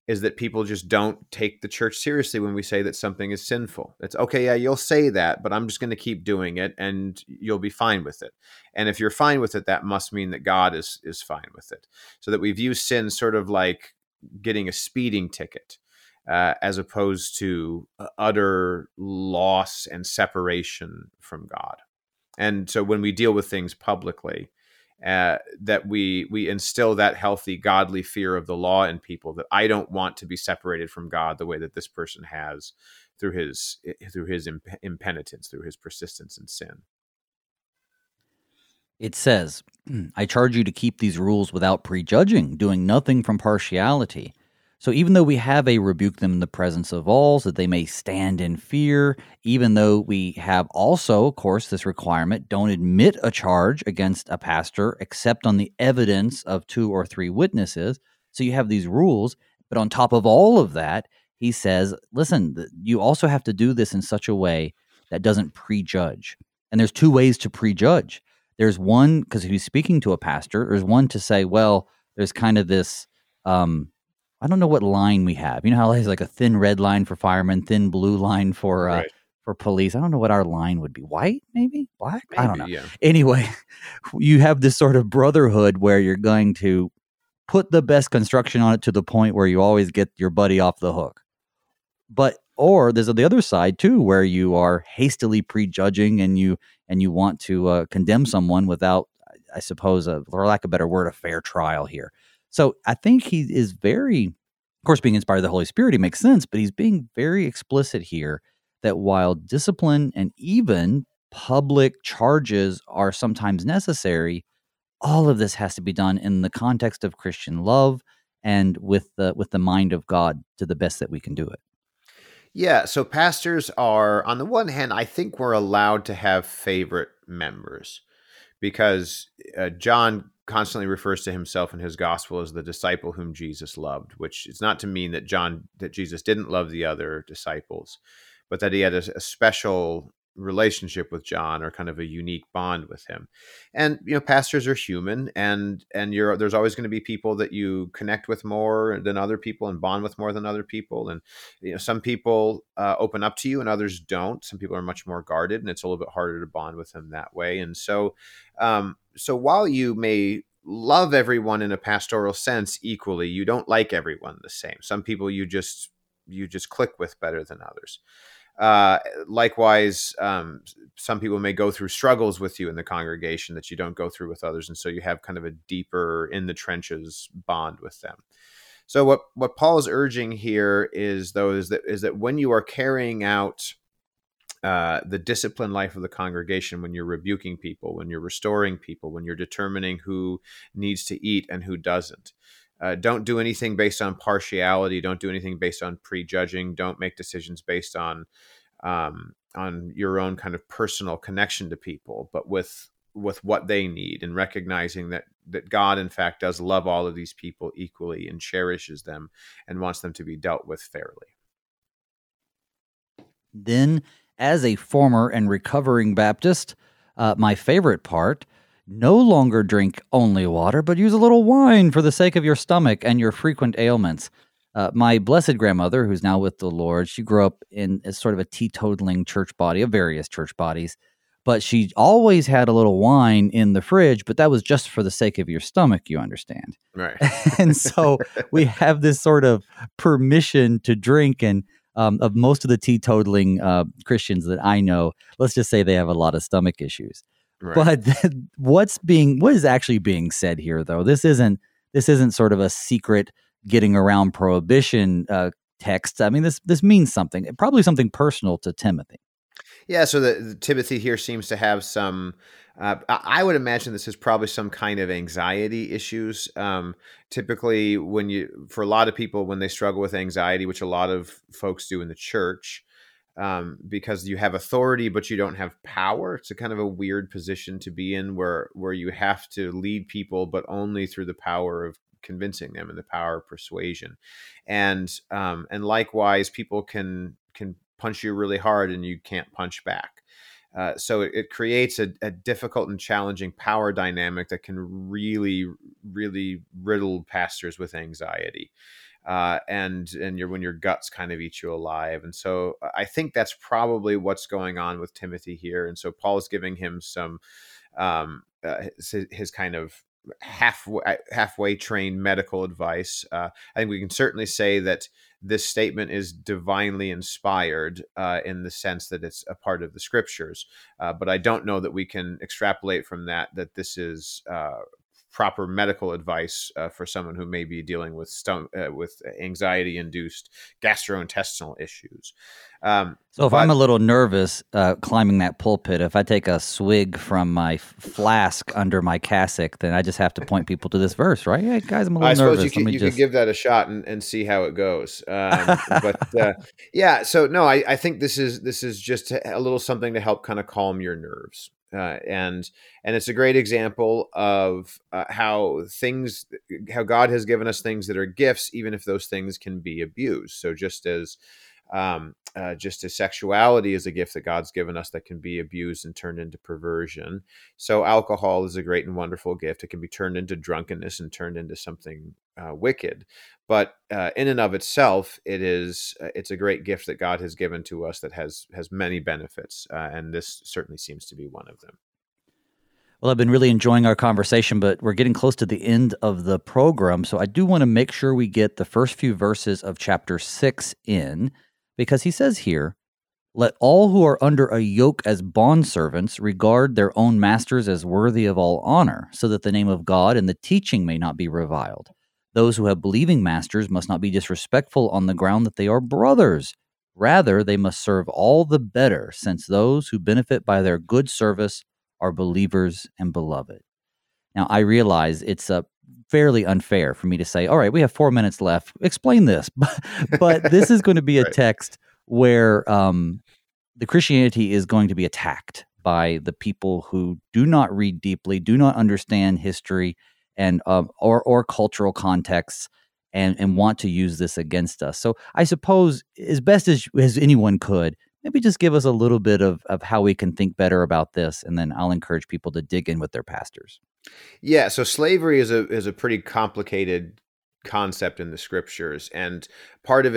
is that people just don't take the church seriously when we say that something is sinful. It's okay, yeah, you'll say that, but I'm just going to keep doing it and you'll be fine with it. And if you're fine with it, that must mean that God is fine with it. So that we view sin sort of like getting a speeding ticket as opposed to utter loss and separation from God. And so when we deal with things publicly, that we instill that healthy, godly fear of the law in people, that I don't want to be separated from God the way that this person has through his impenitence, through his persistence in sin. It says, I charge you to keep these rules without prejudging, doing nothing from partiality. So even though we have a rebuke them in the presence of all, so that they may stand in fear, even though we have also, of course, this requirement, don't admit a charge against a pastor except on the evidence of 2 or 3 witnesses. So you have these rules, but on top of all of that, he says, listen, you also have to do this in such a way that doesn't prejudge. And there's 2 ways to prejudge. There's one, because he's speaking to a pastor, there's one to say, well, there's kind of this... I don't know what line we have. You know how there's like a thin red line for firemen, thin blue line for police. I don't know what our line would be. White, maybe? Black? Maybe, I don't know. Yeah. Anyway, you have this sort of brotherhood where you're going to put the best construction on it to the point where you always get your buddy off the hook. Or there's the other side too, where you are hastily prejudging and you want to condemn someone without, I suppose, for lack of a better word, a fair trial here. So I think he is very, of course, being inspired by the Holy Spirit, he makes sense, but he's being very explicit here that while discipline and even public charges are sometimes necessary, all of this has to be done in the context of Christian love and with the mind of God to the best that we can do it. Yeah, so pastors are, on the one hand, I think we're allowed to have favorite members because John constantly refers to himself in his gospel as the disciple whom Jesus loved, which is not to mean that Jesus didn't love the other disciples, but that he had a special relationship with John, or kind of a unique bond with him. And, you know, pastors are human, and there's always going to be people that you connect with more than other people and bond with more than other people. And, you know, some people open up to you and others don't. Some people are much more guarded, and it's a little bit harder to bond with them that way. And so while you may love everyone in a pastoral sense equally, you don't like everyone the same. Some people you just click with better than others. Likewise, some people may go through struggles with you in the congregation that you don't go through with others. And so you have kind of a deeper in the trenches bond with them. So what Paul is urging here is that when you are carrying out the disciplined life of the congregation, when you're rebuking people, when you're restoring people, when you're determining who needs to eat and who doesn't, don't do anything based on partiality. Don't do anything based on prejudging. Don't make decisions based on your own kind of personal connection to people, but with what they need, and recognizing that God, in fact, does love all of these people equally and cherishes them and wants them to be dealt with fairly. Then, as a former and recovering Baptist, my favorite part: no longer drink only water, but use a little wine for the sake of your stomach and your frequent ailments. My blessed grandmother, who's now with the Lord, she grew up in a sort of a teetotaling church body, of various church bodies, but she always had a little wine in the fridge, but that was just for the sake of your stomach, you understand. Right. And so we have this sort of permission to drink, and of most of the teetotaling Christians that I know, let's just say they have a lot of stomach issues. Right. But what is actually being said here, though? This isn't sort of a secret getting around prohibition text. I mean, this means something. Probably something personal to Timothy. Yeah. So the Timothy here seems to have some. I would imagine this is probably some kind of anxiety issues. Typically, for a lot of people, when they struggle with anxiety, which a lot of folks do in the church. Because you have authority, but you don't have power. It's a kind of a weird position to be in where you have to lead people, but only through the power of convincing them and the power of persuasion. And likewise, people can punch you really hard and you can't punch back. So it creates a difficult and challenging power dynamic that can really, really riddle pastors with anxiety. When your guts kind of eat you alive. And so I think that's probably what's going on with Timothy here. And so Paul is giving him some, his kind of halfway trained medical advice. I think we can certainly say that this statement is divinely inspired in the sense that it's a part of the scriptures. But I don't know that we can extrapolate from that this is, proper medical advice for someone who may be dealing with anxiety-induced gastrointestinal issues. So if I'm a little nervous climbing that pulpit, if I take a swig from my flask under my cassock, then I just have to point people to this verse, right? Hey, guys, I'm a little nervous. You can give that a shot and see how it goes. I think this is just a little something to help kind of calm your nerves. And it's a great example of how God has given us things that are gifts, even if those things can be abused. So just as sexuality is a gift that God's given us that can be abused and turned into perversion, so alcohol is a great and wonderful gift. It can be turned into drunkenness and turned into something wicked. But in and of itself, it's a great gift that God has given to us that has many benefits, and this certainly seems to be one of them. Well, I've been really enjoying our conversation, but we're getting close to the end of the program, so I do want to make sure we get the first few verses of chapter 6 in. Because he says here, let all who are under a yoke as bondservants regard their own masters as worthy of all honor, so that the name of God and the teaching may not be reviled. Those who have believing masters must not be disrespectful on the ground that they are brothers. Rather, they must serve all the better, since those who benefit by their good service are believers and beloved. Now, I realize it's a fairly unfair for me to say, all right, we have 4 minutes left. Explain this. But this is going to be a text where the Christianity is going to be attacked by the people who do not read deeply, do not understand history and or cultural contexts, and want to use this against us. So I suppose, as best as anyone could, maybe just give us a little bit of how we can think better about this, and then I'll encourage people to dig in with their pastors. Yeah, so slavery is a pretty complicated concept in the scriptures, and part of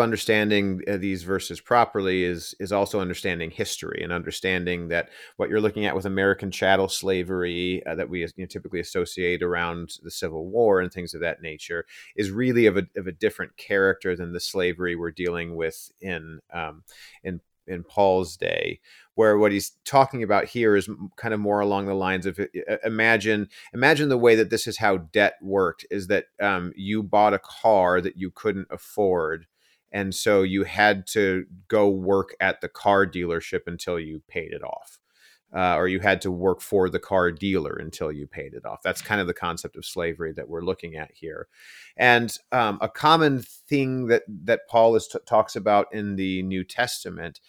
understanding these verses properly is also understanding history and understanding that what you're looking at with American chattel slavery that we typically associate around the Civil War and things of that nature is really of a different character than the slavery we're dealing with in Paul's day, where what he's talking about here is kind of more along the lines of imagine the way that this is how debt worked, is that you bought a car that you couldn't afford, and so you had to go work at the car dealership until you paid it off. Or you had to work for the car dealer until you paid it off. That's kind of the concept of slavery that we're looking at here. And a common thing that Paul talks about in the New Testament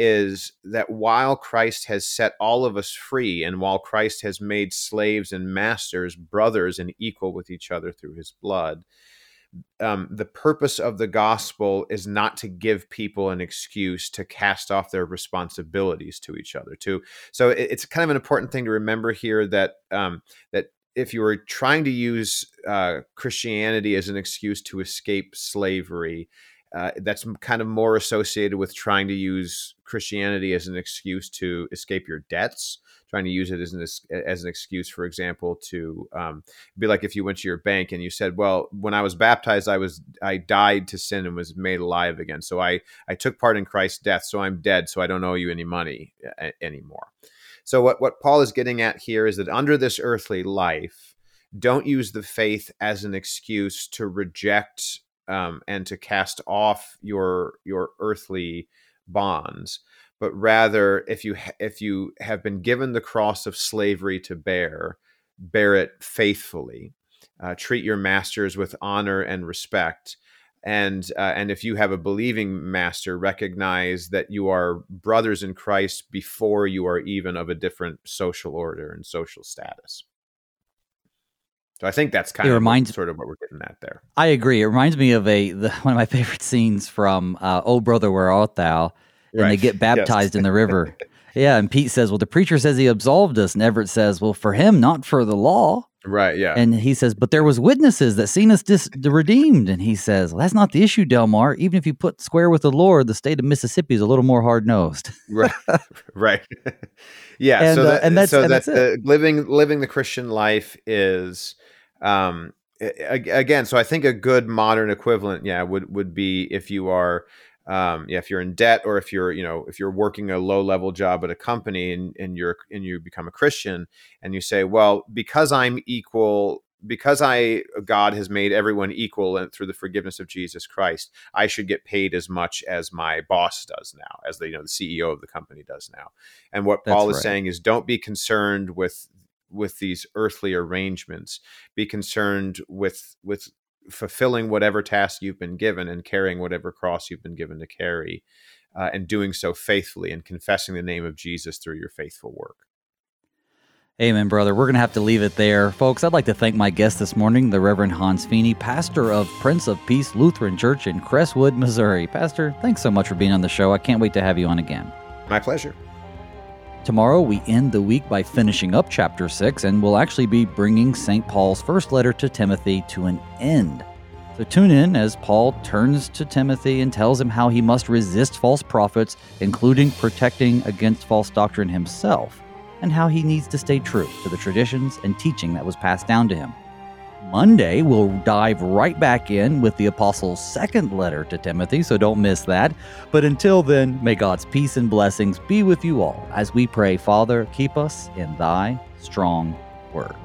is that while Christ has set all of us free, and while Christ has made slaves and masters brothers and equal with each other through his blood, the purpose of the gospel is not to give people an excuse to cast off their responsibilities to each other too. So it's kind of an important thing to remember here that if you were trying to use Christianity as an excuse to escape slavery, that's kind of more associated with trying to use Christianity as an excuse to escape your debts, trying to use it as an excuse, for example, to be like if you went to your bank and you said, well, when I was baptized, I died to sin and was made alive again. So I took part in Christ's death, so I'm dead, so I don't owe you any money anymore. So what Paul is getting at here is that under this earthly life, don't use the faith as an excuse to reject and to cast off your earthly bonds, but rather, if you have been given the cross of slavery to bear it faithfully. Treat your masters with honor and respect, and if you have a believing master, recognize that you are brothers in Christ before you are even of a different social order and social status. So I think that's sort of what we're getting at there. I agree. It reminds me of one of my favorite scenes from O Brother, Where Art Thou? And right. They get baptized in the river. Yeah, and Pete says, well, the preacher says he absolved us. And Everett says, well, for him, not for the law. Right, yeah. And he says, but there was witnesses that seen us redeemed. And he says, well, that's not the issue, Delmar. Even if you put square with the Lord, the state of Mississippi is a little more hard-nosed. Right. Yeah, and that's living the Christian life is... again, so I think a good modern equivalent, would be if you are, if you're in debt, or if you're working a low level job at a company and you become a Christian and you say, well, because I'm equal, because God has made everyone equal and through the forgiveness of Jesus Christ, I should get paid as much as my boss does now, as the CEO of the company does now. And what Paul is saying is, don't be concerned with these earthly arrangements. Be concerned with fulfilling whatever task you've been given and carrying whatever cross you've been given to carry, and doing so faithfully and confessing the name of Jesus through your faithful work. Amen, brother. We're going to have to leave it there. Folks, I'd like to thank my guest this morning, the Reverend Hans Feeney, pastor of Prince of Peace Lutheran Church in Crestwood, Missouri. Pastor, thanks so much for being on the show. I can't wait to have you on again. My pleasure. Tomorrow, we end the week by finishing up chapter 6, and we'll actually be bringing St. Paul's first letter to Timothy to an end. So tune in as Paul turns to Timothy and tells him how he must resist false prophets, including protecting against false doctrine himself, and how he needs to stay true to the traditions and teaching that was passed down to him. Monday, we'll dive right back in with the Apostle's second letter to Timothy, so don't miss that. But until then, may God's peace and blessings be with you all as we pray, Father, keep us in thy strong word.